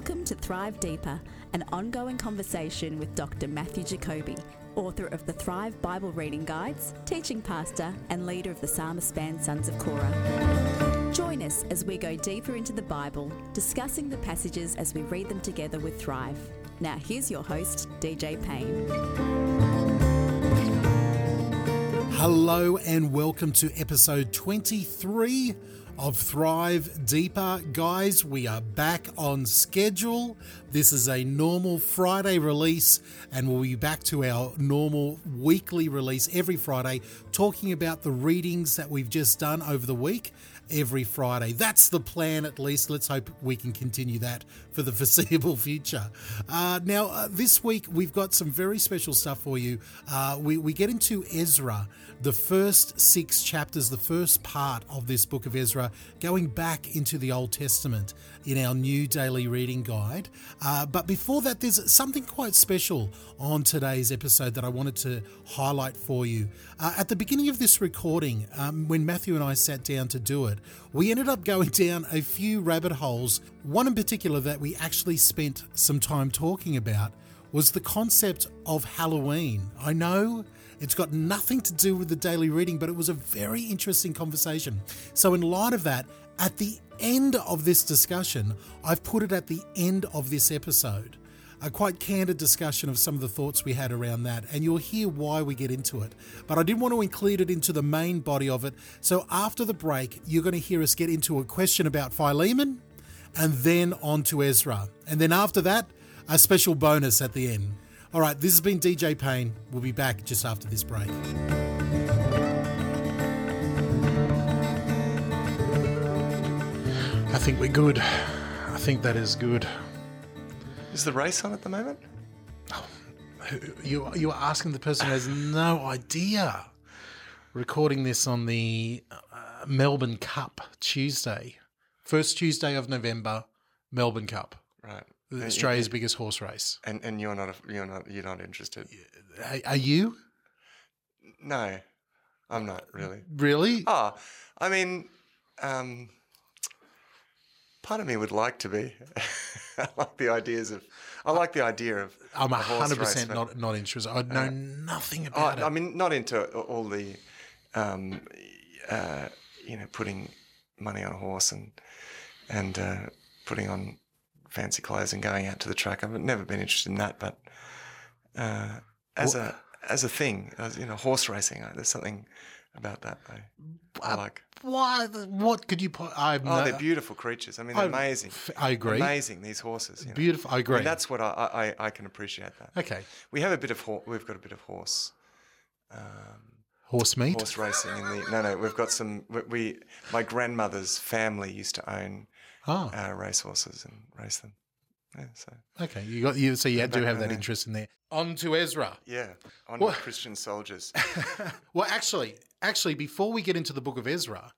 Welcome to Thrive Deeper, an ongoing conversation with Dr. Matthew Jacoby, author of the Thrive Bible Reading Guides, teaching pastor and leader of the Psalmist Band, Sons of Korah. Join us as we go deeper into the Bible, discussing the passages as we read them together with Thrive. Now here's your host, DJ Payne. Hello and welcome to episode 23 of Thrive Deeper. Guys, we are back on schedule. This is a normal Friday release, and we'll be back to our normal weekly release every Friday, talking about the readings that we've just done over the week every Friday. That's the plan, at least. Let's hope we can continue that for the foreseeable future. This week, we've got some very special stuff for you. We get into Ezra, the first six chapters, the first part of this book of Ezra, going back into the Old Testament in our new daily reading guide. But before that, there's something quite special on today's episode that I wanted to highlight for you. At the beginning of this recording, when Matthew and I sat down to do it, we ended up going down a few rabbit holes. One in particular that we actually spent some time talking about was the concept of Halloween. I know it's got nothing to do with the daily reading, but it was a very interesting conversation. So in light of that, at the end of this discussion, I've put it at the end of this episode, a quite candid discussion of some of the thoughts we had around that, and you'll hear why we get into it. But I did want to include it into the main body of it. So after the break, you're going to hear us get into a question about Philemon and then on to Ezra. And then after that, a special bonus at the end. All right, this has been DJ Payne. We'll be back just after this break. I think we're good. I think that is good. Is the race on at the moment? Oh, you are asking the person who has no idea. Recording this on the Melbourne Cup Tuesday. First Tuesday of November, Melbourne Cup. Right. Australia's biggest horse race, and you're not interested. Are you? No, I'm not really. Really? Oh, I mean, part of me would like to be. I like the idea of. I'm 100% not interested. I know nothing about it. I mean, not into all the, putting money on a horse and putting on fancy clothes and going out to the track. I've never been interested in that, but as a thing, horse racing, there's something about that I like. Why? What could you put? They're beautiful creatures. I mean, they're amazing. I agree. Amazing, these horses. Beautiful. I agree. And that's what I can appreciate that. Okay. We have we've got a bit of horse. Horse meat. Horse racing in the. No. We've got some. My grandmother's family used to own. Race horses and race them. Yeah, so. Okay, you have that interest in there. On to Ezra. Yeah, to Christian soldiers. Well, actually, before we get into the book of Ezra,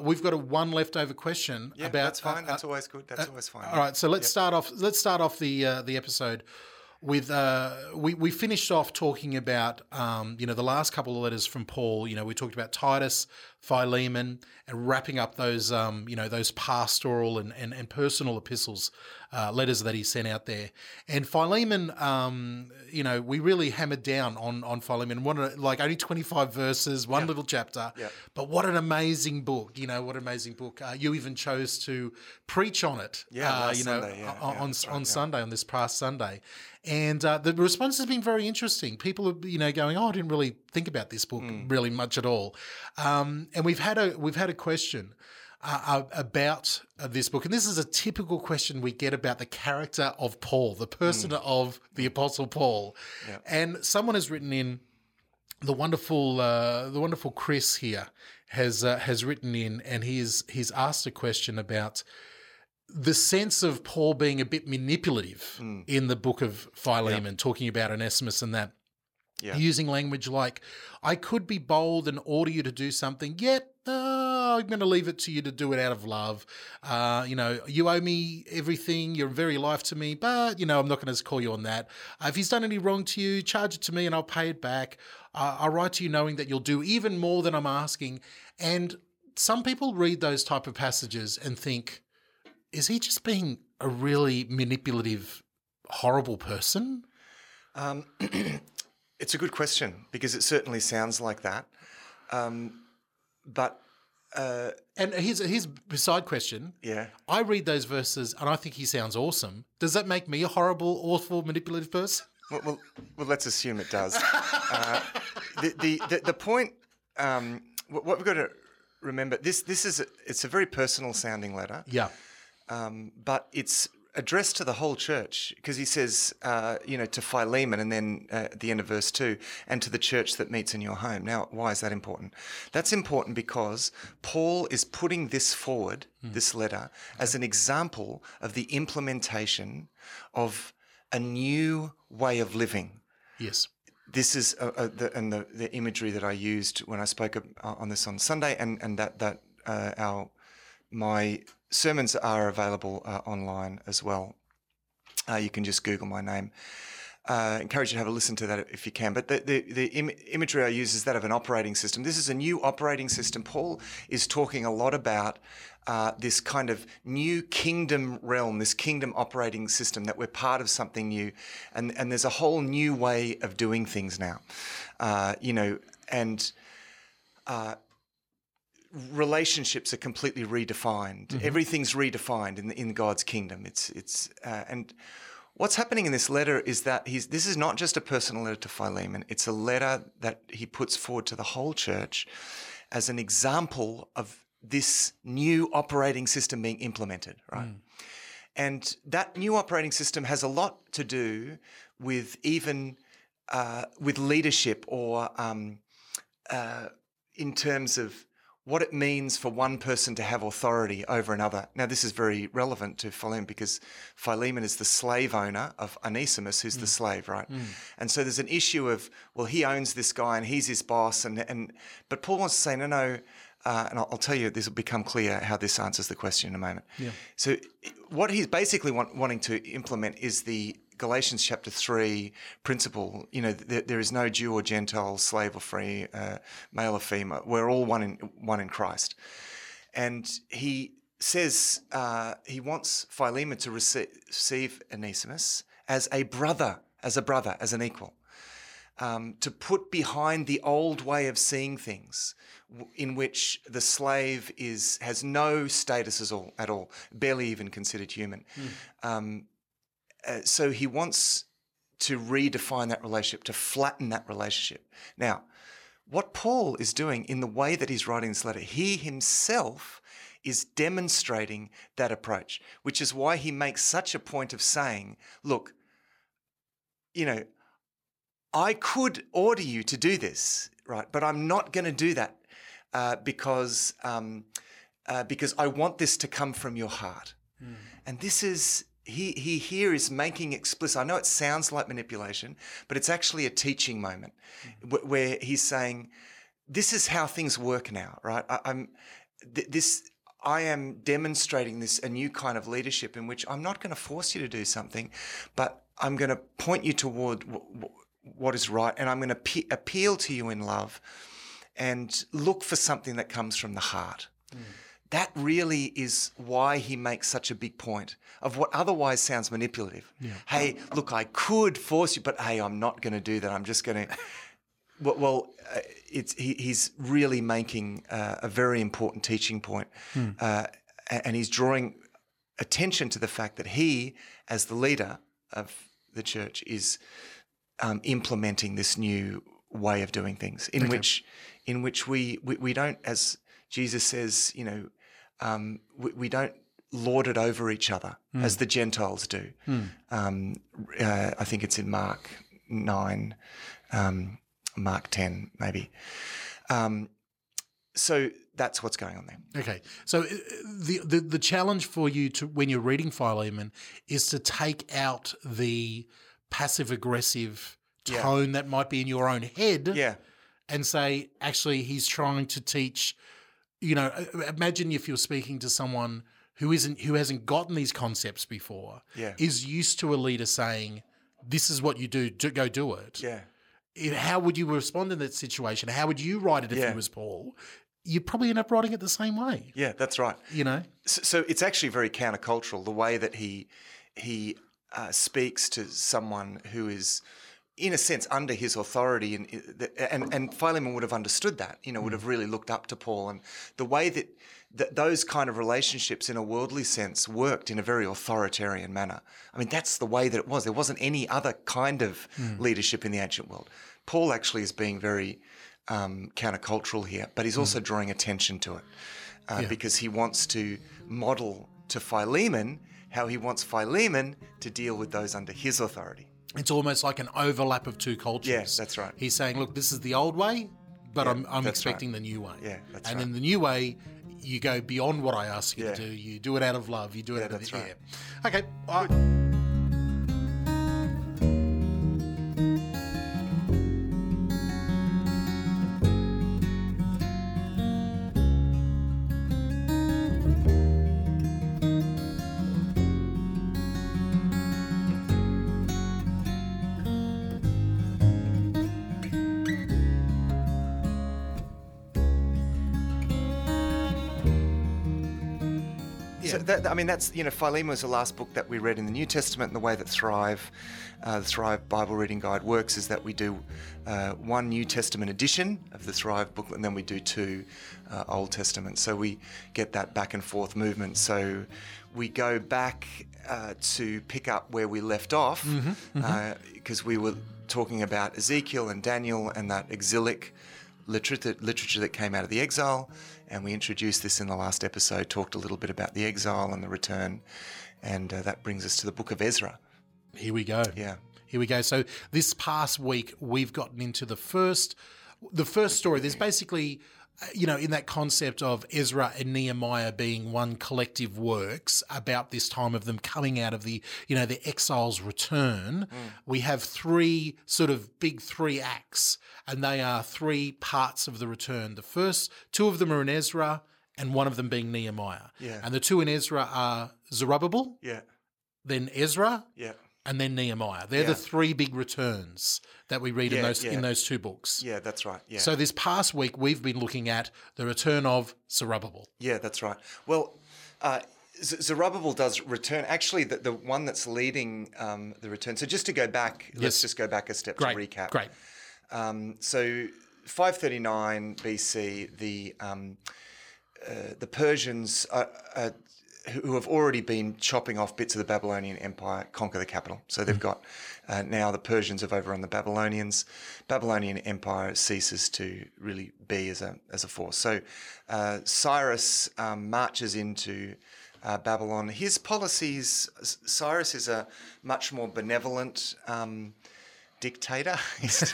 we've got one leftover question about. That's fine. That's always good. That's always fine. All right, so let's start off the episode with we finished off talking about the last couple of letters from Paul. We talked about Titus, Philemon, and wrapping up those those pastoral and personal epistles, letters that he sent out there. And Philemon, we really hammered down on Philemon. Only 25 verses, one little chapter. Yeah. But what an amazing book! What an amazing book. You even chose to preach on it. On this past Sunday. And the response has been very interesting. People are, going, "Oh, I didn't really think about this book really much at all." And we've had a question about this book, and this is a typical question we get about the character of Paul, the person of the Apostle Paul. Yeah. And someone has written in. The wonderful Chris here has written in, and he's asked a question about the sense of Paul being a bit manipulative in the book of Philemon, talking about Onesimus and that, using language like, I could be bold and order you to do something, yet I'm going to leave it to you to do it out of love. You owe me everything, your very life to me, but, I'm not going to call you on that. If he's done any wrong to you, charge it to me and I'll pay it back. I'll write to you knowing that you'll do even more than I'm asking. And some people read those type of passages and think, is he just being a really manipulative, horrible person? It's a good question, because it certainly sounds like that. And here's a side question. Yeah. I read those verses and I think he sounds awesome. Does that make me a horrible, awful, manipulative person? Well, let's assume it does. The point, what we've got to remember, it's a very personal sounding letter. Yeah. But it's addressed to the whole church, because he says, to Philemon, and then at the end of verse 2, and to the church that meets in your home. Now, why is that important? That's important because Paul is putting this forward, this letter, as an example of the implementation of a new way of living. Yes. This is the imagery that I used when I spoke on this on Sunday, and that my sermons are available online as well. You can just Google my name. I encourage you to have a listen to that if you can. But the imagery I use is that of an operating system. This is a new operating system. Paul is talking a lot about this kind of new kingdom realm, this kingdom operating system, that we're part of something new, and there's a whole new way of doing things now. Relationships are completely redefined. Mm-hmm. Everything's redefined in God's kingdom. And what's happening in this letter is that this is not just a personal letter to Philemon. It's a letter that he puts forward to the whole church as an example of this new operating system being implemented, right? Mm. And that new operating system has a lot to do with with leadership, or in terms of what it means for one person to have authority over another. Now, this is very relevant to Philemon, because Philemon is the slave owner of Onesimus, who's the slave, right? Mm. And so there's an issue of, well, he owns this guy and he's his boss. But Paul wants to say, no, and I'll tell you, this will become clear how this answers the question in a moment. Yeah. So what he's basically wanting to implement is the Galatians chapter 3 principle. There is no Jew or Gentile, slave or free, male or female. We're all one in Christ. And he says he wants Philemon to receive Onesimus as a brother, as an equal, to put behind the old way of seeing things, in which the slave has no status at all, barely even considered human. So he wants to redefine that relationship, to flatten that relationship. Now, what Paul is doing in the way that he's writing this letter, he himself is demonstrating that approach, which is why he makes such a point of saying, look, I could order you to do this, right? But I'm not going to do that because I want this to come from your heart. Mm. And this is... He here is making explicit. I know it sounds like manipulation, but it's actually a teaching moment where he's saying, "This is how things work now, right? I am demonstrating a new kind of leadership in which I'm not going to force you to do something, but I'm going to point you toward what is right, and I'm going to appeal to you in love, and look for something that comes from the heart." Mm. That really is why he makes such a big point of what otherwise sounds manipulative. Yeah. Hey, look, I could force you, but hey, I'm not going to do that. I'm just going to. He's really making a very important teaching point, and he's drawing attention to the fact that he, as the leader of the church, is implementing this new way of doing things, in which we don't, as Jesus says, we don't lord it over each other as the Gentiles do. Mm. I think it's in Mark 9, Mark 10 maybe. So that's what's going on there. Okay. So the challenge for you when you're reading Philemon is to take out the passive-aggressive tone that might be in your own head and say, actually, he's trying to teach. Imagine if you're speaking to someone who hasn't gotten these concepts before, is used to a leader saying, "This is what you do go do it." Yeah. How would you respond in that situation? How would you write it if you was Paul? you probably end up writing it the same way. Yeah, that's right. You know? So it's actually very countercultural, the way that he speaks to someone who is, in a sense, under his authority, and Philemon would have understood that, you know, would have really looked up to Paul. And the way that those kind of relationships in a worldly sense worked in a very authoritarian manner. I mean, that's the way that it was. There wasn't any other kind of leadership in the ancient world. Paul actually is being very countercultural here, but he's also drawing attention to it because he wants to model to Philemon how he wants Philemon to deal with those under his authority. It's almost like an overlap of two cultures. Yes, that's right. He's saying, look, this is the old way, but I'm expecting the new way. Yeah, that's right. And in the new way, you go beyond what I ask you to do. You do it out of love. You do it out of the air. Okay. That's, you know, Philemon was the last book that we read in the New Testament, and the way that the Thrive Bible Reading Guide works is that we do one New Testament edition of the Thrive booklet, and then we do two Old Testament. So we get that back and forth movement. So we go back to pick up where we left off because we were talking about Ezekiel and Daniel and that exilic literature that came out of the exile, and we introduced this in the last episode, talked a little bit about the exile and the return, and that brings us to the book of Ezra. Here we go. Yeah. Here we go. So this past week, we've gotten into the first story. There's basically, you know, in that concept of Ezra and Nehemiah being one collective works about this time of them coming out of the, you know, the exile's return, we have three sort of big three acts, and they are three parts of the return. The first, two of them are in Ezra and one of them being Nehemiah. Yeah. And the two in Ezra are Zerubbabel, then Ezra, and then Nehemiah. They're the three big returns that we read in those two books. Yeah, that's right. Yeah. So this past week we've been looking at the return of Zerubbabel. Yeah, that's right. Well, Zerubbabel does return. Actually, the one that's leading the return. So just to go back, let's just go back a step to recap. Great. So 539 BC, the Persians who have already been chopping off bits of the Babylonian Empire, conquer the capital. So they've got now the Persians have overrun the Babylonians. Babylonian Empire ceases to really be as a force. So Cyrus marches into Babylon. His policies, Cyrus is a much more benevolent dictator. He's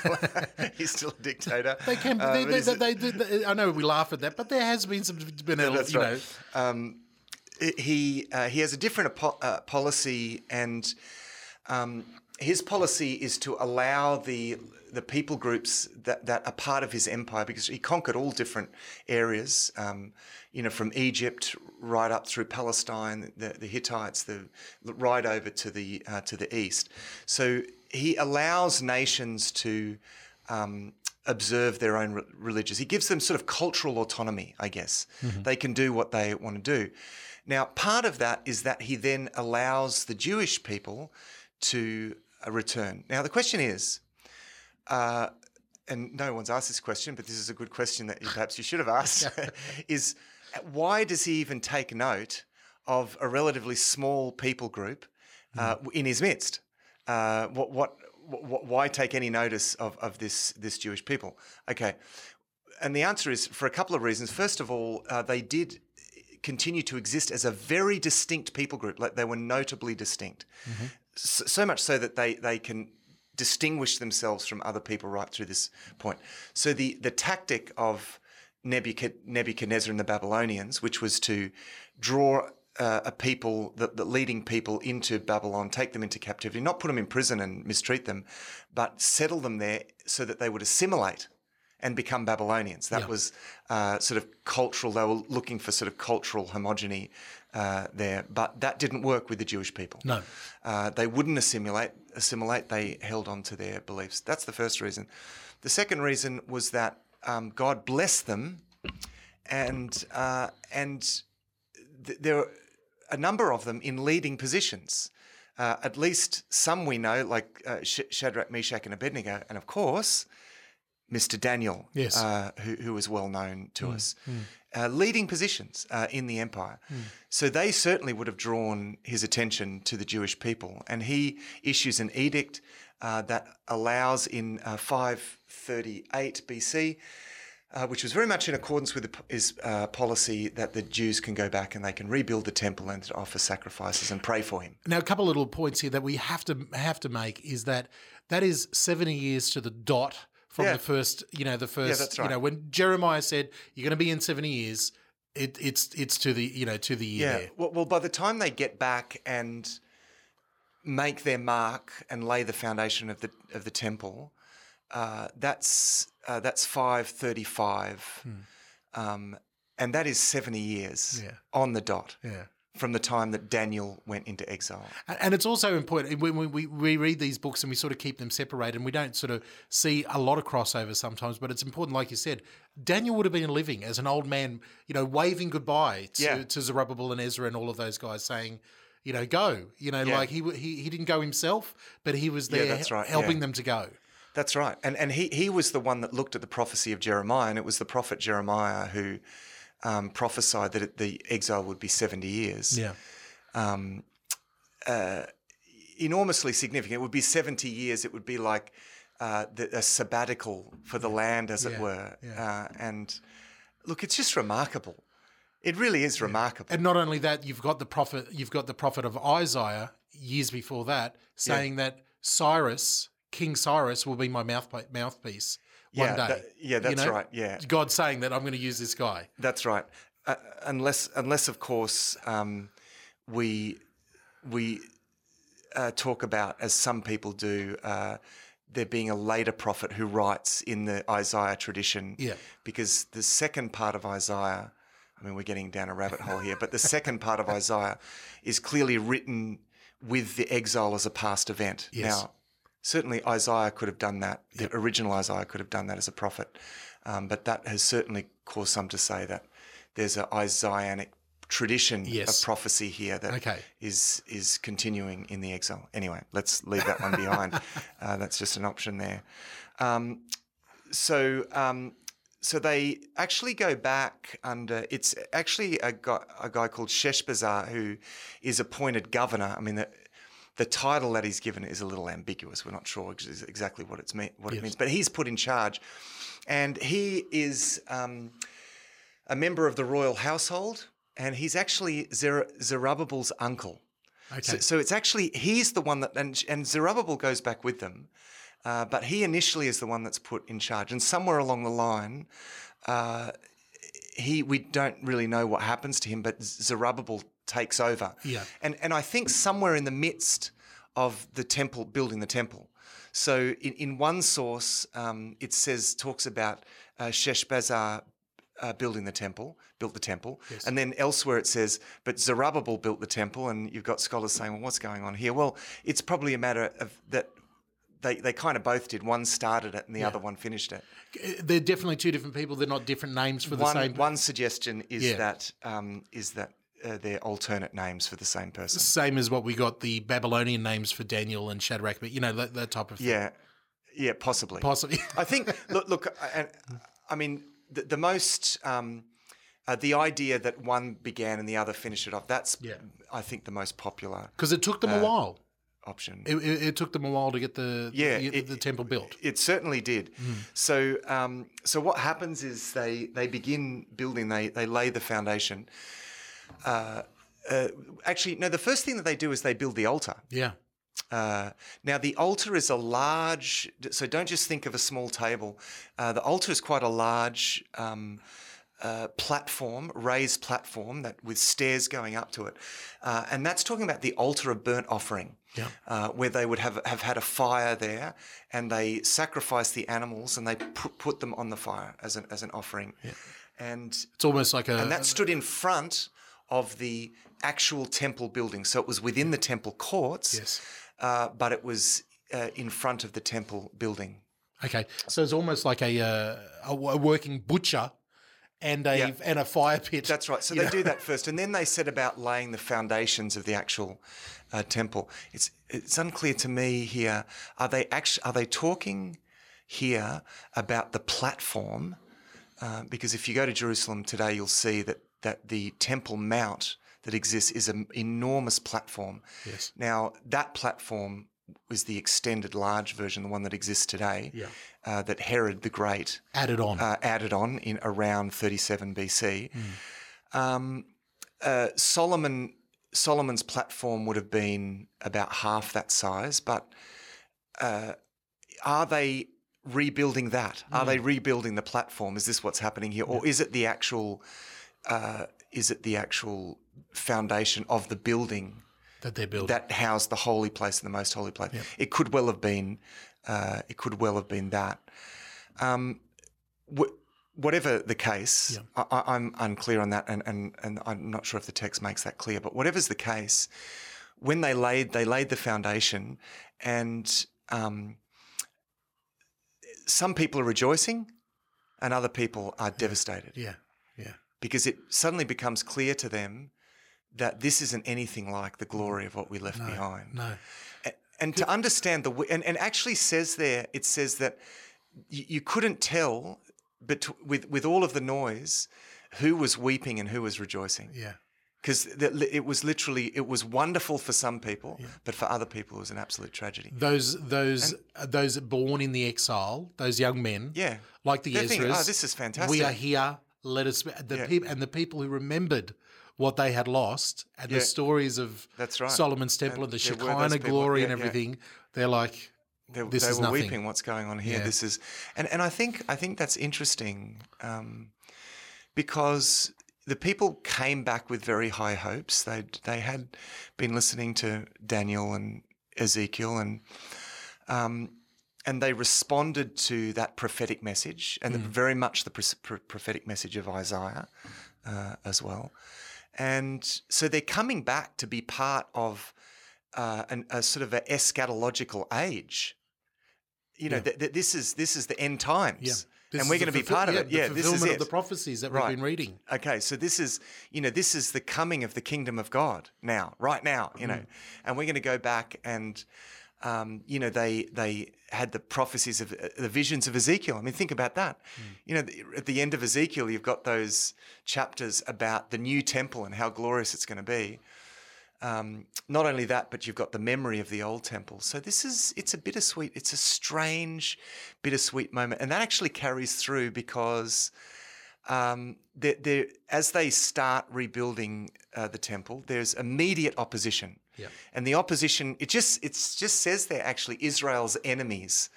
still a dictator. They can. They I know we laugh at that, but there has been some benevolence. Yeah, that's right. He has a different policy, and his policy is to allow the people groups that are part of his empire, because he conquered all different areas, from Egypt right up through Palestine, the Hittites, right over to the east. So he allows nations to observe their own religions. He gives them sort of cultural autonomy, I guess. They can do what they want to do. Now, part of that is that he then allows the Jewish people to return. Now, the question is, and no one's asked this question, but this is a good question that perhaps you should have asked, is why does he even take note of a relatively small people group in his midst? Why take any notice of this Jewish people? Okay, and the answer is for a couple of reasons. First of all, they did continue to exist as a very distinct people group. Like, they were notably distinct, so much so that they can distinguish themselves from other people right through this point. So the tactic of Nebuchadnezzar and the Babylonians, which was to draw a people, the leading people, into Babylon, take them into captivity, not put them in prison and mistreat them, but settle them there so that they would assimilate and become Babylonians. That was sort of cultural. They were looking for sort of cultural homogeny there, but that didn't work with the Jewish people. No. They wouldn't assimilate. They held on to their beliefs. That's the first reason. The second reason was that God blessed them and there are a number of them in leading positions. At least some we know, like Shadrach, Meshach, and Abednego, and of course, Mr. Daniel, yes, who is well known to us, leading positions in the empire. So they certainly would have drawn his attention to the Jewish people, and he issues an edict that allows in 538 BC, which was very much in accordance with his policy that the Jews can go back and they can rebuild the temple and offer sacrifices and pray for him. Now, a couple of little points here that we have to make is that is 70 years to the dot from the first, that's right. When Jeremiah said you're going to be in 70 years, it's to the, to the year. Yeah. Well, by the time they get back and make their mark and lay the foundation of the temple, that's 535, and that is 70 years on the dot. Yeah. From the time that Daniel went into exile. And it's also important, when we read these books and we sort of keep them separated and we don't sort of see a lot of crossover sometimes, but it's important, like you said, Daniel would have been living as an old man, waving goodbye to Zerubbabel and Ezra and all of those guys saying, go. Like he didn't go himself, but he was there helping them to go. That's right. And he was the one that looked at the prophecy of Jeremiah, and it was the prophet Jeremiah who prophesied that the exile would be 70 years. Yeah. Enormously significant. It would be 70 years. It would be like a sabbatical for the land, as it were. Yeah. And look, it's just remarkable. It really is remarkable. And not only that, you've got the prophet of Isaiah years before that saying that Cyrus, King Cyrus, will be my mouthpiece. One day. That's right. Yeah, God saying that I'm going to use this guy. That's right. Unless, of course, we talk about, as some people do, there being a later prophet who writes in the Isaiah tradition. Yeah. Because the second part of Isaiah, we're getting down a rabbit hole here, but the second part of Isaiah is clearly written with the exile as a past event. Yes. Now, certainly Isaiah could have done that. The original Isaiah could have done that as a prophet. But that has certainly caused some to say that there's an Isaianic tradition of prophecy here that is continuing in the exile. Anyway, let's leave that one behind. That's just an option there. So they actually go back under – it's actually a guy called Sheshbazzar who is appointed governor. The title that he's given is a little ambiguous. We're not sure exactly what it means, but he's put in charge, and he is a member of the royal household, and he's actually Zerubbabel's uncle. Okay. So it's actually he's the one that, and Zerubbabel goes back with them, but he initially is the one that's put in charge. And somewhere along the line, we don't really know what happens to him, but Zerubbabel takes over. Yeah. And I think somewhere in the midst of the temple, building the temple. So in one source, it talks about Sheshbazzar built the temple. Yes. And then elsewhere it says, but Zerubbabel built the temple, and you've got scholars saying, well, what's going on here? Well, it's probably a matter of that they kind of both did. One started it and the other one finished it. They're definitely two different people. They're not different names for the same. One suggestion is that they're alternate names for the same person. Same as what we got the Babylonian names for Daniel and Shadrach, but that type of thing. Yeah, possibly. I think, look, the most, the idea that one began and the other finished it off, that's, I think, the most popular. Because it took them a while. Option. It took them a while to get the temple built. It certainly did. So what happens is they begin building, they lay the foundation. The first thing that they do is they build the altar. Yeah. Now, the altar is a large – so don't just think of a small table. The altar is quite a large raised platform that with stairs going up to it. And that's talking about the altar of burnt offering. Yeah. Where they would have had a fire there, and they sacrificed the animals and they put them on the fire as an offering. Yeah. And it's almost like and that stood in front of the actual temple building. So it was within the temple courts, but it was in front of the temple building. Okay. So it's almost like a working butcher and a fire pit. That's right. So they do that first, and then they set about laying the foundations of the actual temple. It's unclear to me here. Are they talking here about the platform? Because if you go to Jerusalem today, you'll see that the Temple Mount that exists is an enormous platform. Yes. Now, that platform was the extended large version, the one that exists today, that Herod the Great added on in around 37 BC. Mm. Solomon's platform would have been about half that size, but are they rebuilding that? Mm. Are they rebuilding the platform? Is this what's happening here? Or is it the actual foundation of the building that they built that housed the holy place and the most holy place? Yep. It could well have been. It could well have been that. Whatever the case, I'm unclear on that, and I'm not sure if the text makes that clear. But whatever's the case, when they laid the foundation, and some people are rejoicing, and other people are devastated. Yeah, yeah. Because it suddenly becomes clear to them that this isn't anything like the glory of what we left behind. No. And to understand and actually says there, it says that you couldn't tell, but with all of the noise, who was weeping and who was rejoicing. Yeah. Because it was wonderful for some people, but for other people it was an absolute tragedy. Those born in the exile, those young men, like the Ezras, thinking, this is fantastic. We are here. Let us the people who remembered what they had lost and the stories of Solomon's temple and the Shekinah glory and everything. They're like, this is nothing. They were weeping. What's going on here? Yeah. This is, and I think that's interesting, because the people came back with very high hopes. They had been listening to Daniel and Ezekiel, and they responded to that prophetic message, and very much the prophetic message of Isaiah as well. And so they're coming back to be part of a sort of an eschatological age. You know, this is the end times. Yeah. And we're going to be part of it. Yeah, this is it. The fulfillment of the prophecies that we've been reading. Okay, so this is the coming of the kingdom of God now, right now, and we're going to go back and, they had the prophecies of the visions of Ezekiel. I mean, think about that. Mm. You know, at the end of Ezekiel, you've got those chapters about the new temple and how glorious it's going to be. Not only that, but you've got the memory of the old temple. So it's a strange, bittersweet moment. And that actually carries through because as they start rebuilding the temple, there's immediate opposition. Yeah. And the opposition, it just says there actually Israel's enemies.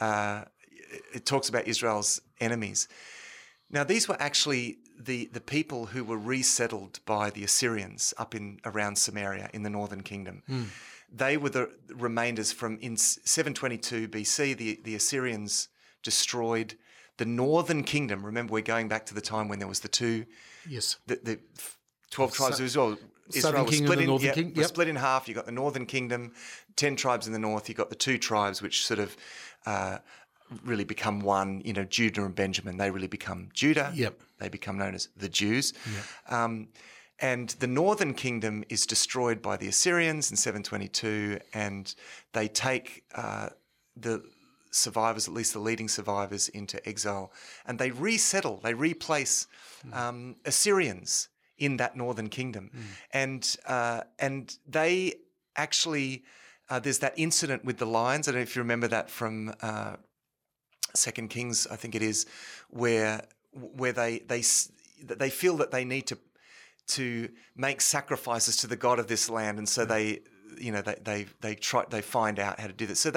It talks about Israel's enemies. Now, these were actually the people who were resettled by the Assyrians up in around Samaria in the northern kingdom. Mm. They were the remainders from in 722 BC, the Assyrians destroyed the northern kingdom. Remember, we're going back to the time when there was the two, the 12 tribes of Israel. Israel was split in half. You got the northern kingdom, 10 tribes in the north. You got the two tribes which sort of really become one, you know, Judah and Benjamin. They really become Judah. Yep. They become known as the Jews. Yep. And the northern kingdom is destroyed by the Assyrians in 722, and they take the survivors, at least the leading survivors, into exile, and they resettle, they replace Assyrians in that northern kingdom. Mm. And they actually, there's that incident with the lions. I don't know if you remember that from 2 Kings, I think it is, where they feel that they need to make sacrifices to the God of this land, and so they find out how to do this. So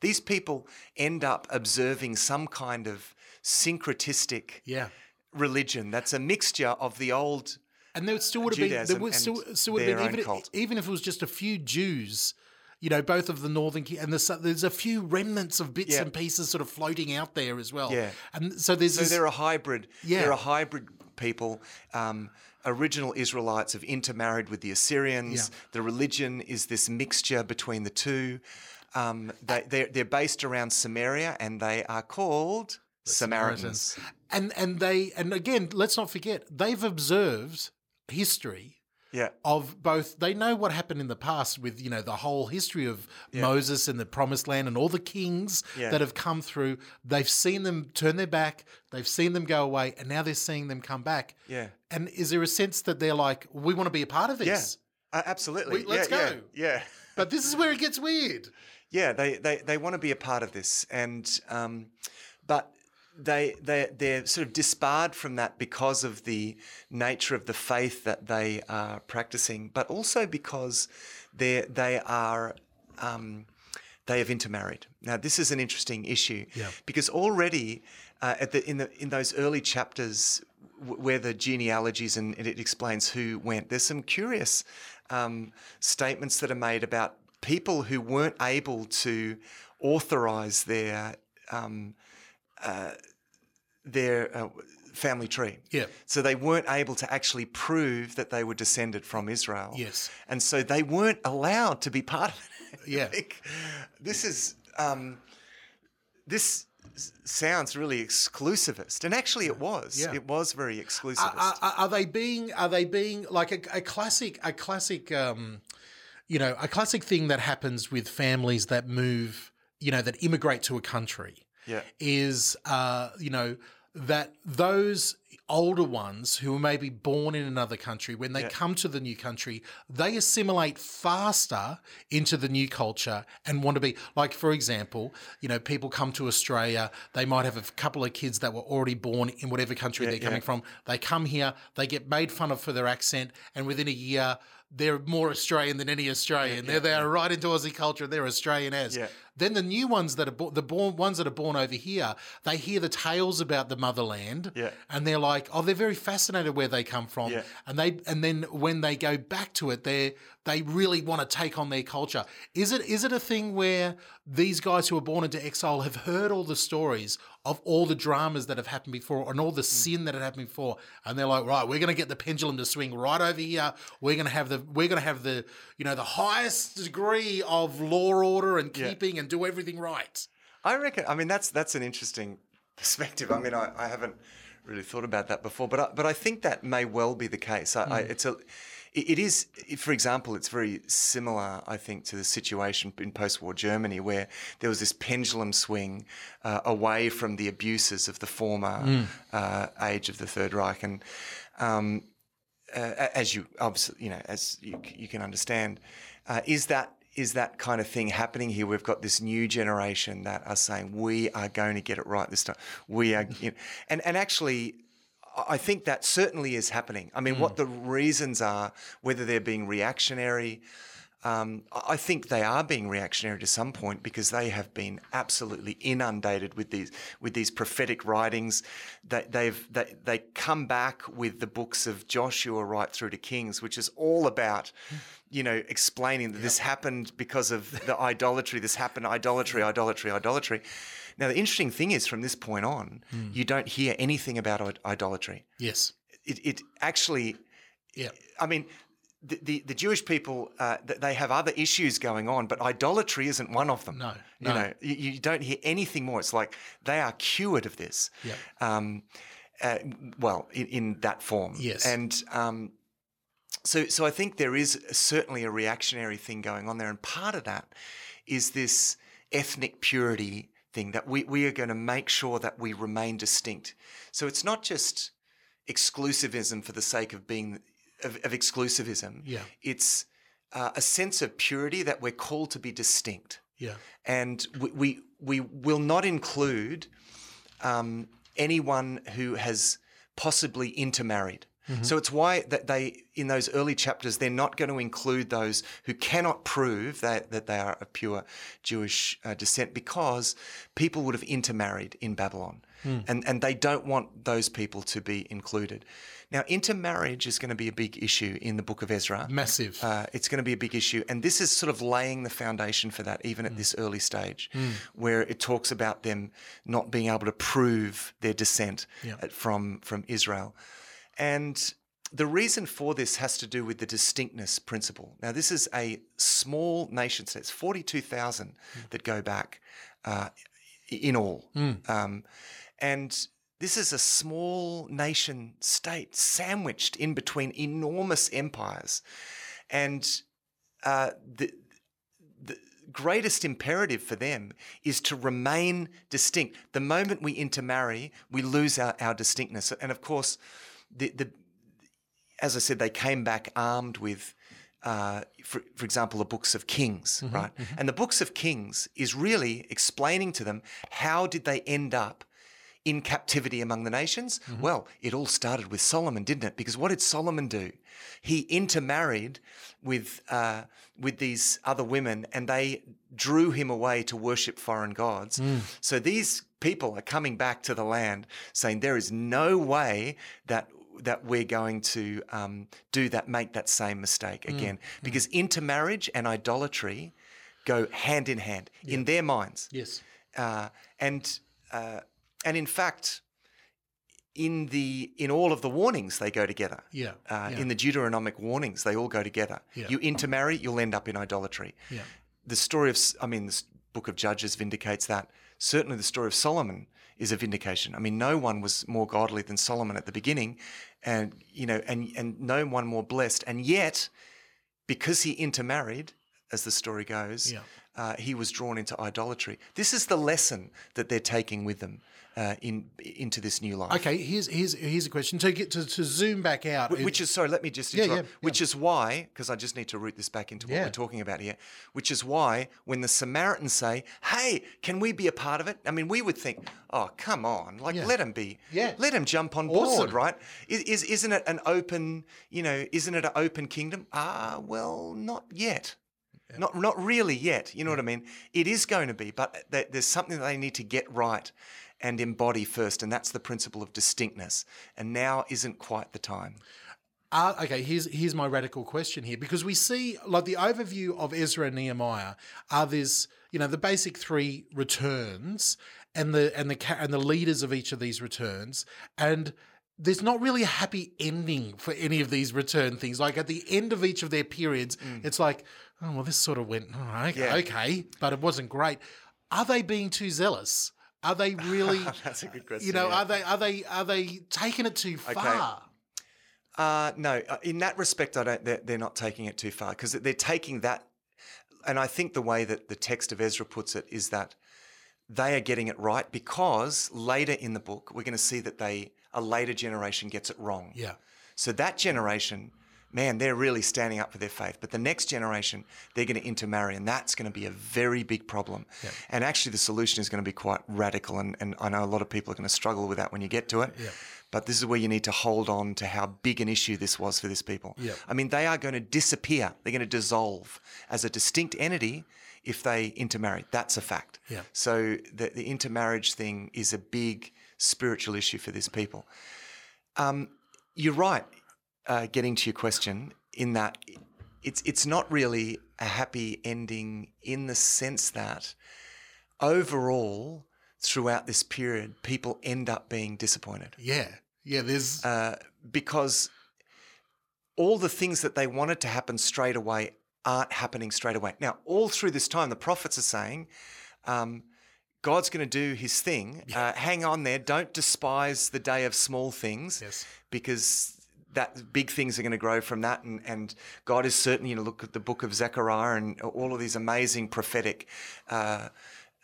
these people end up observing some kind of syncretistic religion that's a mixture of the old and there still would have Judaism been there would still would have been even if it was just a few Jews. You know, both of the northern and the there's a few remnants of bits and pieces sort of floating out there as well. Yeah, and so they're a hybrid. Yeah, they're a hybrid people. Original Israelites have intermarried with the Assyrians. Yeah. The religion is this mixture between the two. They're based around Samaria, and they are called Samaritans. And again, let's not forget, they've observed history. Yeah. Of both, they know what happened in the past with, you know, the whole history of Moses and the Promised Land and all the kings that have come through. They've seen them turn their back, they've seen them go away, and now they're seeing them come back. Yeah. And is there a sense that they're like, we want to be a part of this? Yeah, absolutely. Let's go. Yeah. But this is where it gets weird. Yeah, they want to be a part of this, and but they're sort of disbarred from that because of the nature of the faith that they are practicing, but also because they have intermarried. Now, this is an interesting issue because already in those early chapters where the genealogies and it explains who went, there's some curious statements that are made about people who weren't able to authorize their family tree. Yeah. So they weren't able to actually prove that they were descended from Israel. Yes. And so they weren't allowed to be part of it. Yeah. Like, this is this sounds really exclusivist, and actually it was. Yeah. It was very exclusivist. Are they being like a classic you know, a classic thing that happens with families that move, you know, that immigrate to a country. Yeah. Is, you know, that those older ones who were maybe born in another country, when they come to the new country, they assimilate faster into the new culture and want to be, like, for example, you know, people come to Australia, they might have a couple of kids that were already born in whatever country they're coming from. They come here, they get made fun of for their accent, and within a year, they're more Australian than any Australian. They are right into Aussie culture. They're Australian as. Yeah. Then the new ones that are born over here, they hear the tales about the motherland, and they're like, oh, they're very fascinated where they come from, and then when they go back to it, they really want to take on their culture. Is it a thing where these guys who were born into exile have heard all the stories of all the dramas that have happened before and all the sin that had happened before, and they're like, right, we're going to get the pendulum to swing right over here. We're going to have the you know, the highest degree of law, order, and keeping and do everything right. I reckon. I mean, that's an interesting perspective. I mean, I haven't really thought about that before, but I think that may well be the case. It is, for example, it's very similar, I think, to the situation in post-war Germany where there was this pendulum swing away from the abuses of the former age of the Third Reich, and as you obviously, you know, as you can understand, is that kind of thing happening here? We've got this new generation that are saying we are going to get it right this time. We are, you know, and actually, I think that certainly is happening. I mean, what the reasons are, whether they're being reactionary, I think they are being reactionary to some point because they have been absolutely inundated with these prophetic writings. They come back with the books of Joshua right through to Kings, which is all about, you know, explaining that this happened because of the idolatry. This happened, idolatry. Now, the interesting thing is, from this point on, you don't hear anything about idolatry. Yes. It actually, I mean, the Jewish people, they have other issues going on, but idolatry isn't one of them. No. You know, you don't hear anything more. It's like they are cured of this. Yeah. Well, in that form. Yes. And so I think there is certainly a reactionary thing going on there, and part of that is this ethnic purity thing that we are going to make sure that we remain distinct. So it's not just exclusivism for the sake of being of exclusivism. Yeah. It's a sense of purity that we're called to be distinct. Yeah. And we will not include anyone who has possibly intermarried. Mm-hmm. So it's why that they, in those early chapters, they're not going to include those who cannot prove that they are of pure Jewish descent, because people would have intermarried in Babylon, and they don't want those people to be included. Now, intermarriage is going to be a big issue in the book of Ezra. Massive. It's going to be a big issue, and this is sort of laying the foundation for that, even at this early stage, where it talks about them not being able to prove their descent from Israel. And the reason for this has to do with the distinctness principle. Now, this is a small nation state. It's 42,000 that go back in all. And This is a small nation state sandwiched in between enormous empires. And the greatest imperative for them is to remain distinct. The moment we intermarry, we lose our distinctness. And of course, as I said, they came back armed with, for example, the books of Kings, mm-hmm, right? Mm-hmm. And the books of Kings is really explaining to them how did they end up in captivity among the nations? Mm-hmm. Well, it all started with Solomon, didn't it? Because what did Solomon do? He intermarried with these other women, and they drew him away to worship foreign gods. Mm. So these people are coming back to the land saying there is no way that we're going to make that same mistake again, because intermarriage and idolatry go hand in hand in their minds. Yes, and in fact, in all of the warnings, they go together. Yeah. In the Deuteronomic warnings, they all go together. Yeah. You intermarry, you'll end up in idolatry. Yeah. The story of, the Book of Judges vindicates that. Certainly the story of Solomon is a vindication. I mean, no one was more godly than Solomon at the beginning, and and no one more blessed. And yet, because he intermarried, as the story goes, he was drawn into idolatry. This is the lesson that they're taking with them into this new life. Okay, here's a question to get to zoom back out. Which is why, because I just need to root this back into what we're talking about here. Which is why when the Samaritans say, "Hey, can we be a part of it?" I mean, we would think, "Oh, come on, let them be, let them jump on board, right?" Isn't it an open, isn't it an open kingdom? Well, not yet. Yeah. Not really yet, what I mean? It is going to be, but there's something that they need to get right and embody first, and that's the principle of distinctness, and now isn't quite the time. Okay, here's my radical question here, because we see the overview of Ezra and Nehemiah are this, the basic three returns and the leaders of each of these returns, and there's not really a happy ending for any of these return things. Like at the end of each of their periods, it's like, oh, well, this sort of went, all right, okay, but it wasn't great. Are they being too zealous? Are they really? That's a good question. Are they taking it too far? No, in that respect, I don't. They're not taking it too far, because they're taking that, and I think the way that the text of Ezra puts it is that they are getting it right, because later in the book we're going to see that a later generation gets it wrong. Yeah. So that generation, man, they're really standing up for their faith. But the next generation, they're going to intermarry, and that's going to be a very big problem. Yeah. And actually the solution is going to be quite radical, and I know a lot of people are going to struggle with that when you get to it. Yeah. But this is where you need to hold on to how big an issue this was for this people. Yeah. I mean, they are going to disappear. They're going to dissolve as a distinct entity if they intermarry. That's a fact. Yeah. So the intermarriage thing is a big spiritual issue for this people. You're right, getting to your question, in that it's not really a happy ending, in the sense that overall throughout this period people end up being disappointed. Yeah, there's because all the things that they wanted to happen straight away aren't happening straight away. Now, all through this time the prophets are saying, God's going to do his thing. Yeah. Hang on there. Don't despise the day of small things, because that big things are going to grow from that. And God is certain, look at the book of Zechariah and all of these amazing prophetic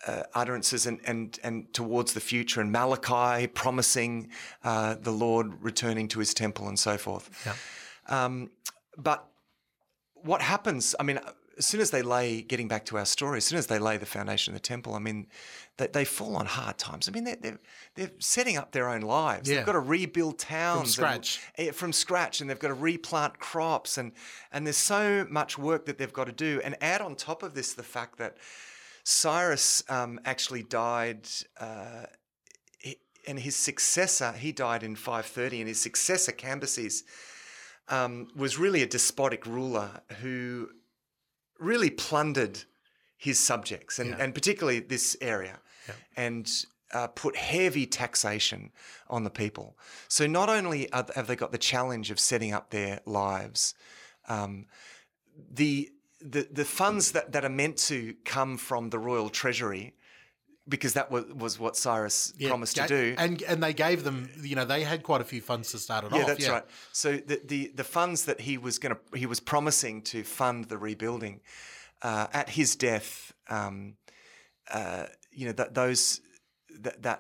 utterances and towards the future, and Malachi promising the Lord returning to his temple and so forth. Yeah. But what happens, as soon as they lay, getting back to our story, as soon as they lay the foundation of the temple, they fall on hard times. They're setting up their own lives. Yeah. They've got to rebuild towns from scratch, and they've got to replant crops, and there's so much work that they've got to do. And add on top of this the fact that Cyrus actually died, and his successor, he died in 530, and his successor, Cambyses, was really a despotic ruler who really plundered his subjects, and particularly this area, and put heavy taxation on the people. So not only have they got the challenge of setting up their lives, the funds that are meant to come from the royal treasury Because that was what Cyrus promised to do. And they gave them, they had quite a few funds to start it off. That's right. So the funds that he was promising to fund the rebuilding, at his death, that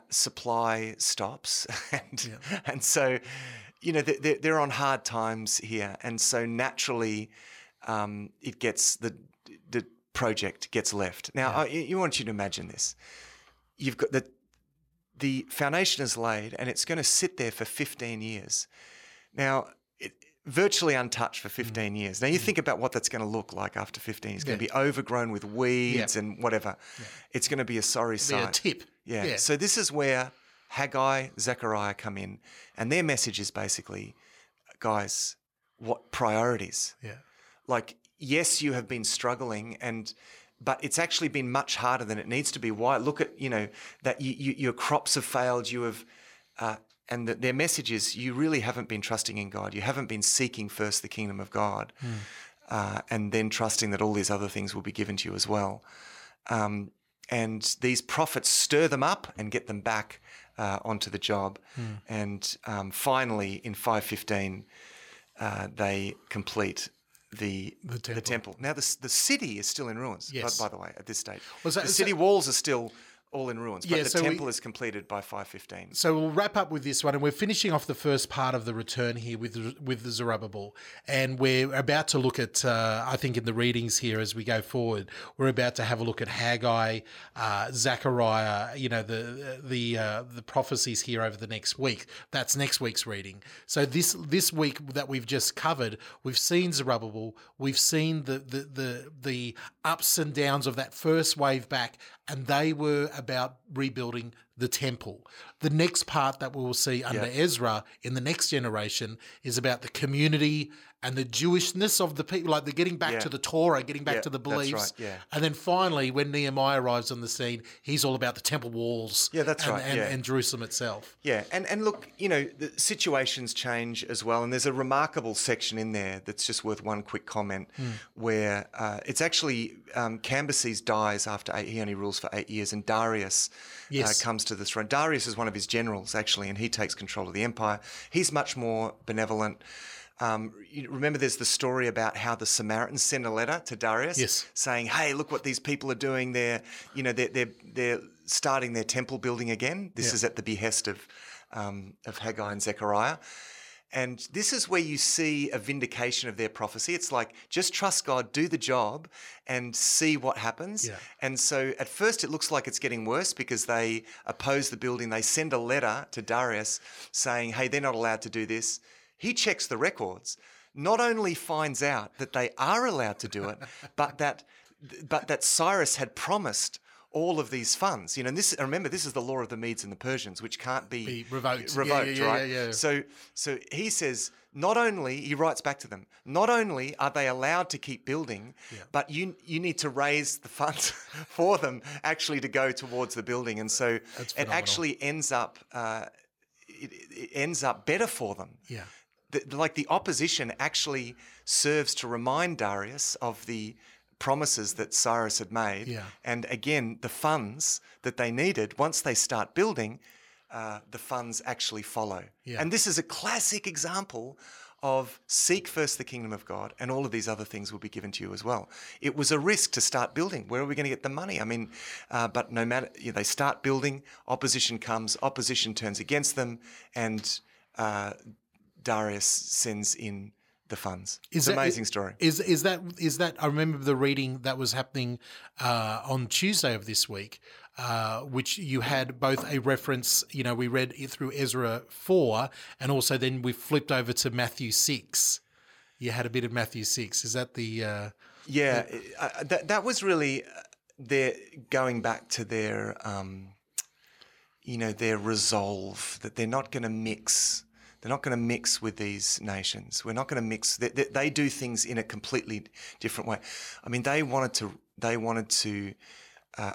supply stops. And so, they're on hard times here. And so naturally, it gets the project gets left. Now, I want you to imagine this. You've got the foundation is laid and it's going to sit there for 15 years. Now, virtually untouched for 15 years. Now, you think about what that's going to look like after 15 years. It's going to be overgrown with weeds and whatever. Yeah. It's going to be a sorry sight. It'll be a tip. Yeah. So this is where Haggai, Zechariah come in, and their message is basically, guys, what priorities? Yeah. Like, yes, you have been struggling but it's actually been much harder than it needs to be. Why? Look at, that your crops have failed. You have, and their message is you really haven't been trusting in God. You haven't been seeking first the kingdom of God and then trusting that all these other things will be given to you as well. And these prophets stir them up and get them back onto the job. And finally, in 515, they complete the temple. Now, the city is still in ruins, by the way, at this stage. The city walls are still all in ruins, but the temple is completed by 515. So we'll wrap up with this one, and we're finishing off the first part of the return here with the Zerubbabel, and we're about to look at, I think in the readings here as we go forward, we're about to have a look at Haggai, Zechariah, the prophecies here over the next week. That's next week's reading. So this week that we've just covered, we've seen Zerubbabel, we've seen the ups and downs of that first wave back, and they were about rebuilding the temple. The next part that we will see under Ezra in the next generation is about the community and the Jewishness of the people, like they're getting back to the Torah, getting back to the beliefs. That's right. And then finally, when Nehemiah arrives on the scene, he's all about the temple walls and Jerusalem itself. Yeah, and look, the situations change as well, and there's a remarkable section in there that's just worth one quick comment where it's actually Cambyses dies after he only rules for 8 years, and Darius comes to the throne. Darius is one of his generals, actually, and he takes control of the empire. He's much more benevolent. Remember, there's the story about how the Samaritans send a letter to Darius saying, "Hey, look what these people are doing. They're starting their temple building again." This is at the behest of Haggai and Zechariah. And this is where you see a vindication of their prophecy. It's like, just trust God, do the job, and see what happens. Yeah. And so at first it looks like it's getting worse because they oppose the building. They send a letter to Darius saying, "Hey, they're not allowed to do this." He checks the records, not only finds out that they are allowed to do it, but that Cyrus had promised all of these funds, and this. Remember, this is the law of the Medes and the Persians, which can't be revoked, right? Yeah. So he says, he writes back to them. Not only are they allowed to keep building, but you need to raise the funds for them actually to go towards the building, and so it actually ends up it ends up better for them. Yeah. The opposition actually serves to remind Darius of the promises that Cyrus had made, and again, the funds that they needed, once they start building, the funds actually follow. Yeah. And this is a classic example of seek first the kingdom of God and all of these other things will be given to you as well. It was a risk to start building. Where are we going to get the money? I mean, but no matter, they start building, opposition comes, opposition turns against them, and Darius sends in the funds. It's an amazing story. Is that? I remember the reading that was happening on Tuesday of this week, which you had both a reference. We read it through Ezra 4, and also then we flipped over to Matthew 6. You had a bit of Matthew 6. Is that the? That was really their going back to their, their resolve that they're not going to mix. They're not going to mix with these nations. We're not going to mix. They do things in a completely different way. I mean, they wanted to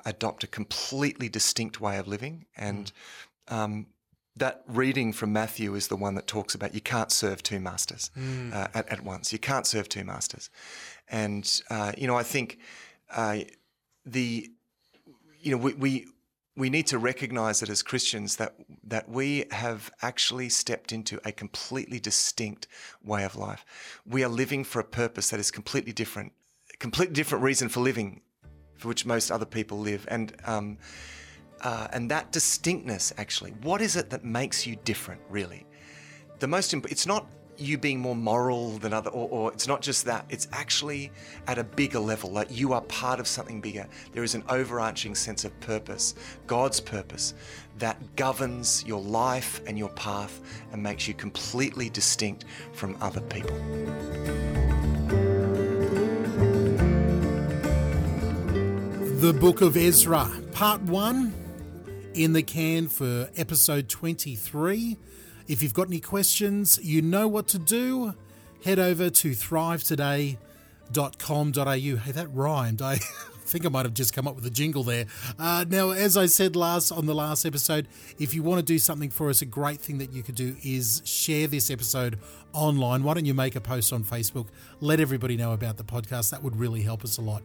adopt a completely distinct way of living, and that reading from Matthew is the one that talks about you can't serve two masters at once. You can't serve two masters, and I think we we need to recognize that as Christians that we have actually stepped into a completely distinct way of life. We are living for a purpose that is completely different reason for living, for which most other people live. And that distinctness, actually, what is it that makes you different, really? It's not you being more moral than other, or it's not just that, it's actually at a bigger level, like you are part of something bigger. There is an overarching sense of purpose, God's purpose, that governs your life and your path and makes you completely distinct from other people. The Book of Ezra, Part 1, in the can for episode 23. If you've got any questions, you know what to do. Head over to thrivetoday.com.au. Hey, that rhymed. I think I might have just come up with a jingle there. Now, as I said on the last episode, if you want to do something for us, a great thing that you could do is share this episode online. Why don't you make a post on Facebook? Let everybody know about the podcast. That would really help us a lot.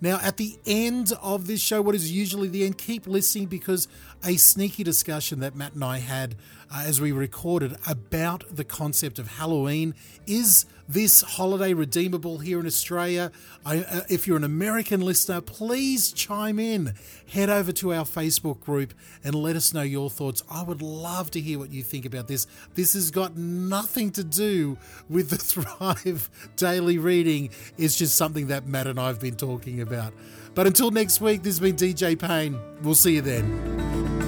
Now, at the end of this show, what is usually the end, keep listening, because a sneaky discussion that Matt and I had as we recorded about the concept of Halloween. Is this holiday redeemable here in Australia? If you're an American listener, please chime in. Head over to our Facebook group and let us know your thoughts. I would love to hear what you think about this. This has got nothing to do with the Thrive Daily Reading. It's just something that Matt and I have been talking about. But until next week, this has been DJ Payne. We'll see you then.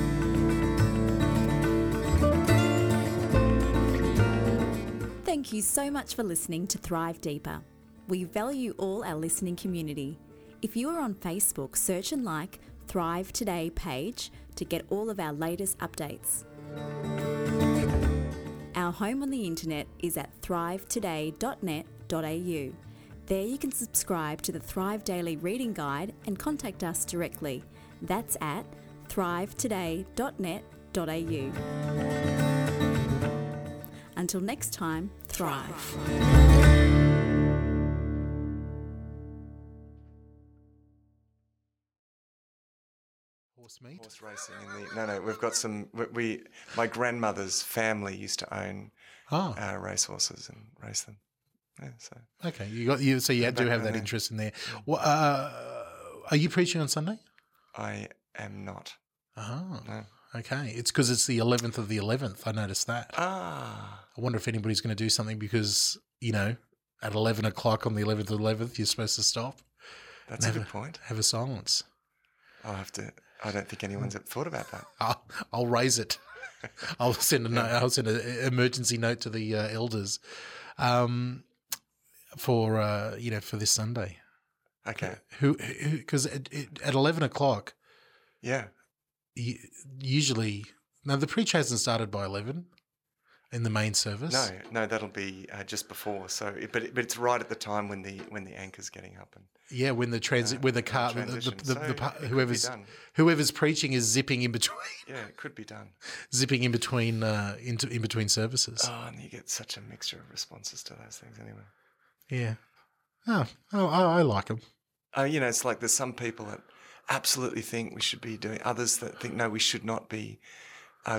Thank you so much for listening to Thrive Deeper. We value all our listening community. If you are on Facebook, search and like Thrive Today page to get all of our latest updates. Our home on the internet is at thrivetoday.net.au. There you can subscribe to the Thrive Daily Reading Guide and contact us directly. That's at thrivetoday.net.au. Until next time, Thrive. Horse racing in the we've got some. My grandmother's family used to own race horses and race them. Yeah, so. Okay, you have that interest in there. Well, are you preaching on Sunday? I am not. Oh, no. Okay. It's because it's the 11th of the 11th. I noticed that. Ah, I wonder if anybody's going to do something because at 11 o'clock on the 11th of the 11th, you're supposed to stop. That's a good point. Have a silence. I'll have to. I don't think anyone's thought about that. I'll raise it. I'll send a note. I'll send an emergency note to the elders. For this Sunday. Okay. Who? Because at 11 o'clock. Yeah. Usually, now the preach hasn't started by 11 in the main service. No, that'll be just before. So, but it's right at the time when the anchor's getting up and. Yeah, when the whoever's preaching is zipping in between. Yeah, it could be done. Zipping in between services. Oh, and you get such a mixture of responses to those things anyway. Yeah. Oh, I like them. It's like there's some people that absolutely think we should be doing, others that think no, we should not be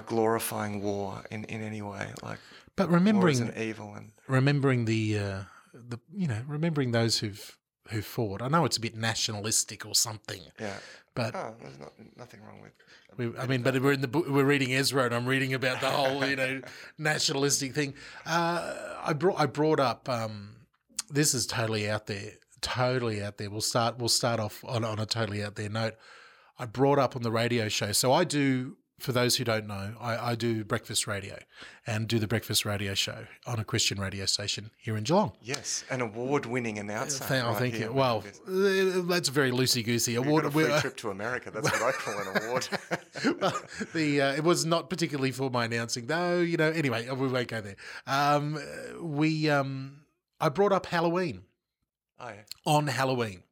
glorifying war in any way. Like, but remembering war is an evil and remembering remembering those who fought. I know it's a bit nationalistic or something. Yeah, but there's nothing wrong with. But we're in the book, we're reading Ezra, and I'm reading about the whole nationalistic thing. I brought up. This is totally out there. Totally out there. We'll start off on a totally out there note. I brought up on the radio show. So I do. For those who don't know, I do breakfast radio and do the breakfast radio show on a Christian radio station here in Geelong. Yes, an award-winning announcer. Well, that's very loosey-goosey. Award. We've got a free trip to America. That's what I call an award. Well, it was not particularly for my announcing, though. Anyway, we won't go there. I brought up Halloween. Oh, yeah. On Halloween.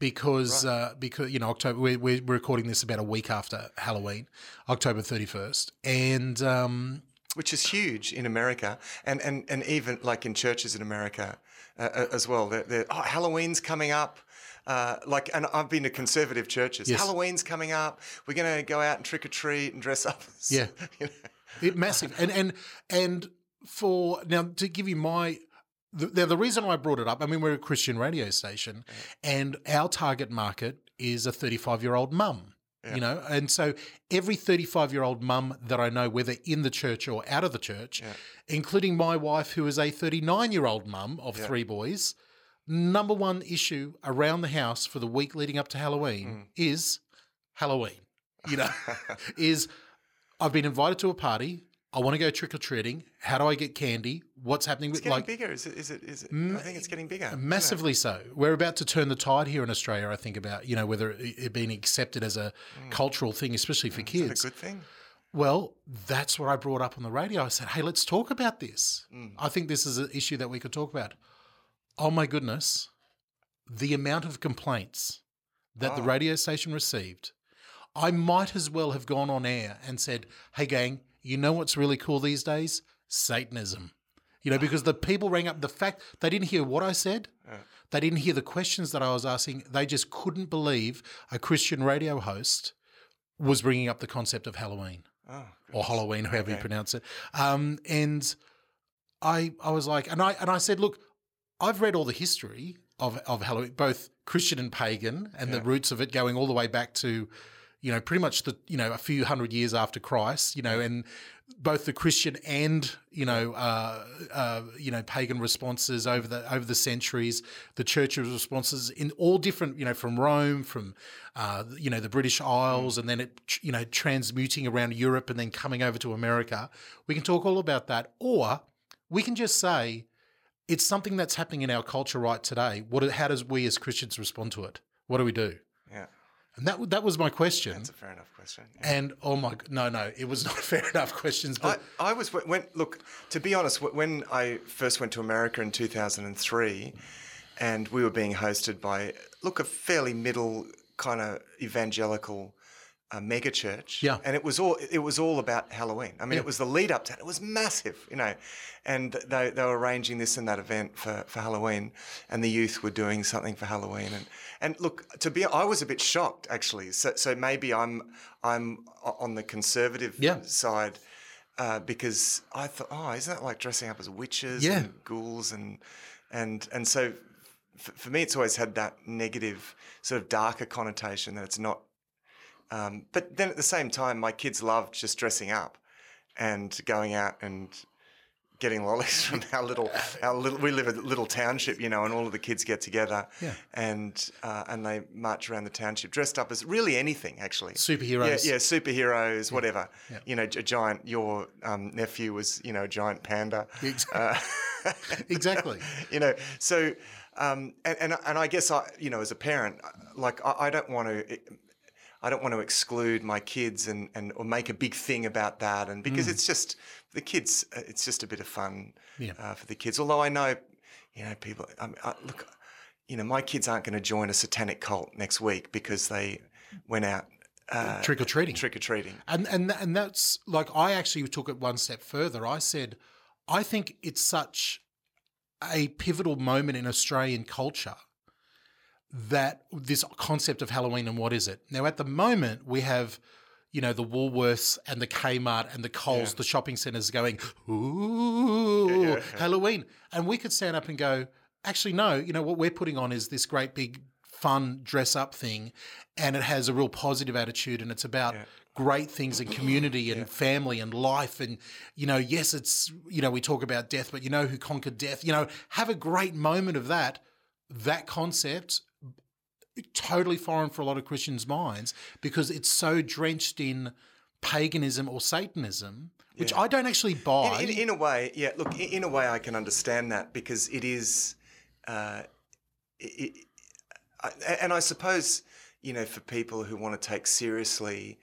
Because October, we're recording this about a week after Halloween, October 31st, and which is huge in America, and even like in churches in America as well. They're, Halloween's coming up. And I've been to conservative churches. Yes. Halloween's coming up. We're going to go out and trick or treat and dress up. Yeah, you know? It massive. And for now, to give you my. The reason I brought it up, I mean, we're a Christian radio station, yeah. and our target market is a 35-year-old mum, yeah. you know, and so every 35-year-old mum that I know, whether in the church or out of the church, yeah. including my wife, who is a 39-year-old mum of yeah. three boys, number one issue around the house for the week leading up to Halloween is Halloween, you know, is I've been invited to a party. I want to go trick-or-treating. How do I get candy? What's happening? It's getting bigger. Is it? I think it's getting bigger. Massively so. We're about to turn the tide here in Australia, I think, about, you know, whether it being accepted as a cultural thing, especially for kids. Is that a good thing? Well, that's what I brought up on the radio. I said, hey, let's talk about this. I think this is an issue that we could talk about. Oh, my goodness, the amount of complaints that the radio station received. I might as well have gone on air and said, hey, gang, you know what's really cool these days? Satanism. You know, because the people rang up, the fact they didn't hear what I said. They didn't hear the questions that I was asking. They just couldn't believe a Christian radio host was bringing up the concept of Halloween or Halloween, however you pronounce it. And I was like, and I said, look, I've read all the history of Halloween, both Christian and pagan, and the roots of it going all the way back to, you know, pretty much a few hundred years after Christ, you know, and both the Christian and, pagan responses over the centuries, the church's responses in all different, you know, from Rome, from, the British Isles, and then it, you know, transmuting around Europe and then coming over to America. We can talk all about that, or we can just say it's something that's happening in our culture right today. How does we as Christians respond to it? What do we do? Yeah. And that was my question. That's a fair enough question. Yeah. And no, it was not a fair enough question. But I was to be honest, when I first went to America in 2003, and we were being hosted by a fairly middle kind of evangelical mega church, yeah, and it was all about Halloween. I mean, It was the lead up to it. It was massive, you know, and they were arranging this and that event for Halloween, and the youth were doing something for Halloween, and I was a bit shocked actually. So maybe I'm on the conservative side because I thought, isn't that like dressing up as witches and ghouls and so for me it's always had that negative sort of darker connotation that it's not. But then at the same time, my kids loved just dressing up and going out and getting lollies from our little. We live in a little township, you know, and all of the kids get together and they march around the township dressed up as really anything, actually. Superheroes. Yeah, superheroes, whatever. Yeah. You know, your nephew was, you know, a giant panda. Exactly. You know, so, and I guess I, you know, as a parent, like I don't want to. I don't want to exclude my kids or make a big thing about that, and because it's just the kids, it's just a bit of fun for the kids. Although I know, you know, people. My kids aren't going to join a satanic cult next week because they went out trick or treating, and that's like I actually took it one step further. I said, I think it's such a pivotal moment in Australian culture. That this concept of Halloween and what is it? Now, at the moment, we have, you know, the Woolworths and the Kmart and the Coles, the shopping centres going, ooh, Halloween. And we could stand up and go, actually, no, you know, what we're putting on is this great big fun dress-up thing, and it has a real positive attitude, and it's about great things and community and family and life, and, you know, yes, it's, you know, we talk about death, but you know who conquered death? You know, have a great moment of that. That concept totally foreign for a lot of Christians' minds because it's so drenched in paganism or Satanism, which I don't actually buy. In a way, yeah. Look, in a way, I can understand that because it is, and I suppose, you know, for people who want to take seriously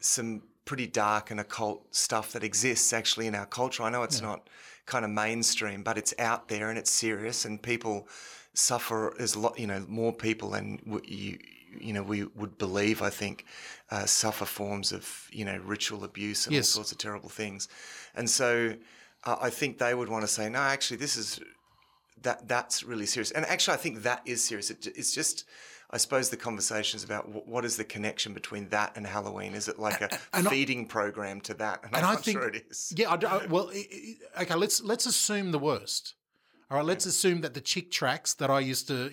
some pretty dark and occult stuff that exists actually in our culture. I know it's not kind of mainstream, but it's out there and it's serious, and people suffer as more people than we would believe. I think suffer forms of ritual abuse and all sorts of terrible things, and so I think they would want to say no. Actually, this is that's really serious, and actually I think that is serious. It's just I suppose the conversation is about what is the connection between that and Halloween? Is it like a feeding program to that? And I'm not sure it is. Yeah. Okay. Let's assume the worst. All right. Let's assume that the chick tracts that I used to,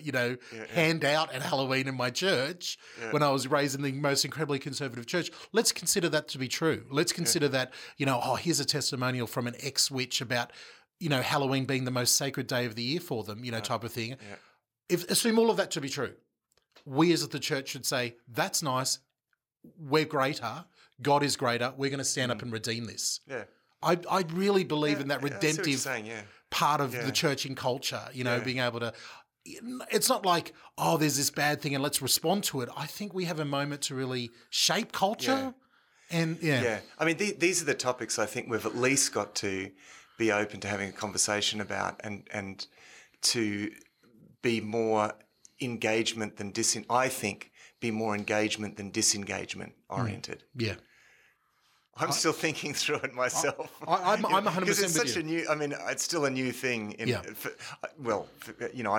hand out at Halloween in my church when I was raised in the most incredibly conservative church. Let's consider that to be true. Let's consider that, here's a testimonial from an ex-witch about, Halloween being the most sacred day of the year for them, type of thing. Yeah. Assume all of that to be true. We as the church should say, that's nice. We're greater. God is greater. We're going to stand up and redeem this. Yeah. I really believe in that redemptive part of the church and culture, being able to – it's not like, oh, there's this bad thing and let's respond to it. I think we have a moment to really shape culture. Yeah. I mean, these are the topics I think we've at least got to be open to having a conversation about and to be more engagement than disengagement oriented. Yeah. I'm still thinking through it myself. I'm 100% with you. Because it's such a new – I mean, it's still a new thing. I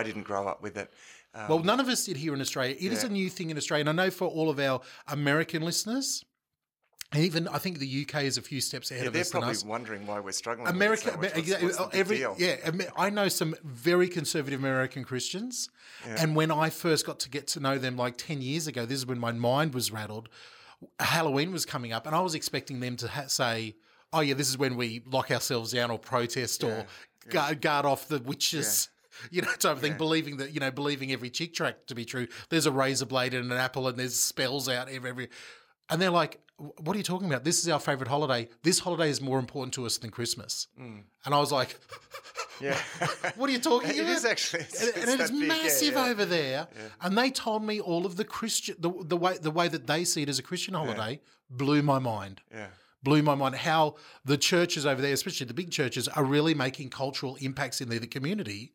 didn't grow up with it. None of us did here in Australia. It is a new thing in Australia. And I know for all of our American listeners, and even I think the UK is a few steps ahead of us than us. They're probably wondering why we're struggling with it so much. What's the deal? Yeah, I know some very conservative American Christians. Yeah. And when I first got to get to know them like 10 years ago, this is when my mind was rattled. Halloween was coming up and I was expecting them to say, oh, yeah, this is when we lock ourselves down or protest or guard off the witches, type of thing, believing that, believing every chick tract to be true. There's a razor blade and an apple and there's spells out every and they're like, what are you talking about? This is our favourite holiday. This holiday is more important to us than Christmas. Mm. And I was like, what are you talking about? It is actually. It's massive over there. Yeah. And they told me all of the Christian, the way that they see it as a Christian holiday blew my mind. Yeah. Blew my mind how the churches over there, especially the big churches, are really making cultural impacts in the community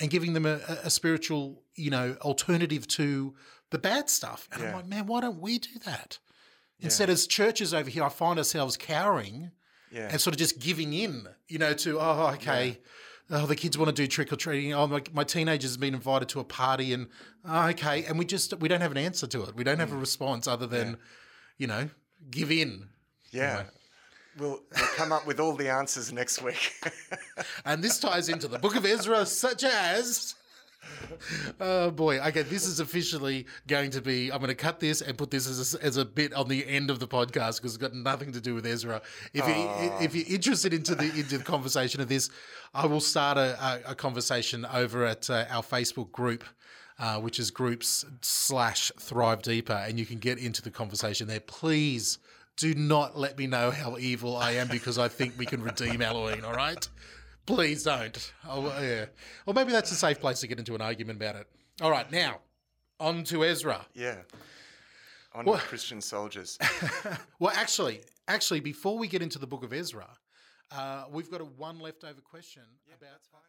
and giving them a spiritual, alternative to the bad stuff. And I'm like, man, why don't we do that? Instead, as churches over here, I find ourselves cowering and sort of just giving in, to, oh, okay, the kids want to do trick-or-treating. Oh, my teenager's been invited to a party and, oh, okay, and we don't have an answer to it. We don't have a response other than, give in. Yeah. Anyway. We'll come up with all the answers next week. And this ties into the book of Ezra, such as... Oh, boy. Okay, this is officially going to be – I'm going to cut this and put this as a bit on the end of the podcast because it's got nothing to do with Ezra. If you're interested into the conversation of this, I will start a conversation over at our Facebook group, which is groups/Thrive Deeper, and you can get into the conversation there. Please do not let me know how evil I am because I think we can redeem Halloween, all right? Please don't. Well, maybe that's a safe place to get into an argument about it. All right, now, on to Ezra. Yeah. On to Christian soldiers. Well, actually, before we get into the book of Ezra, we've got a one leftover question about... That's fine.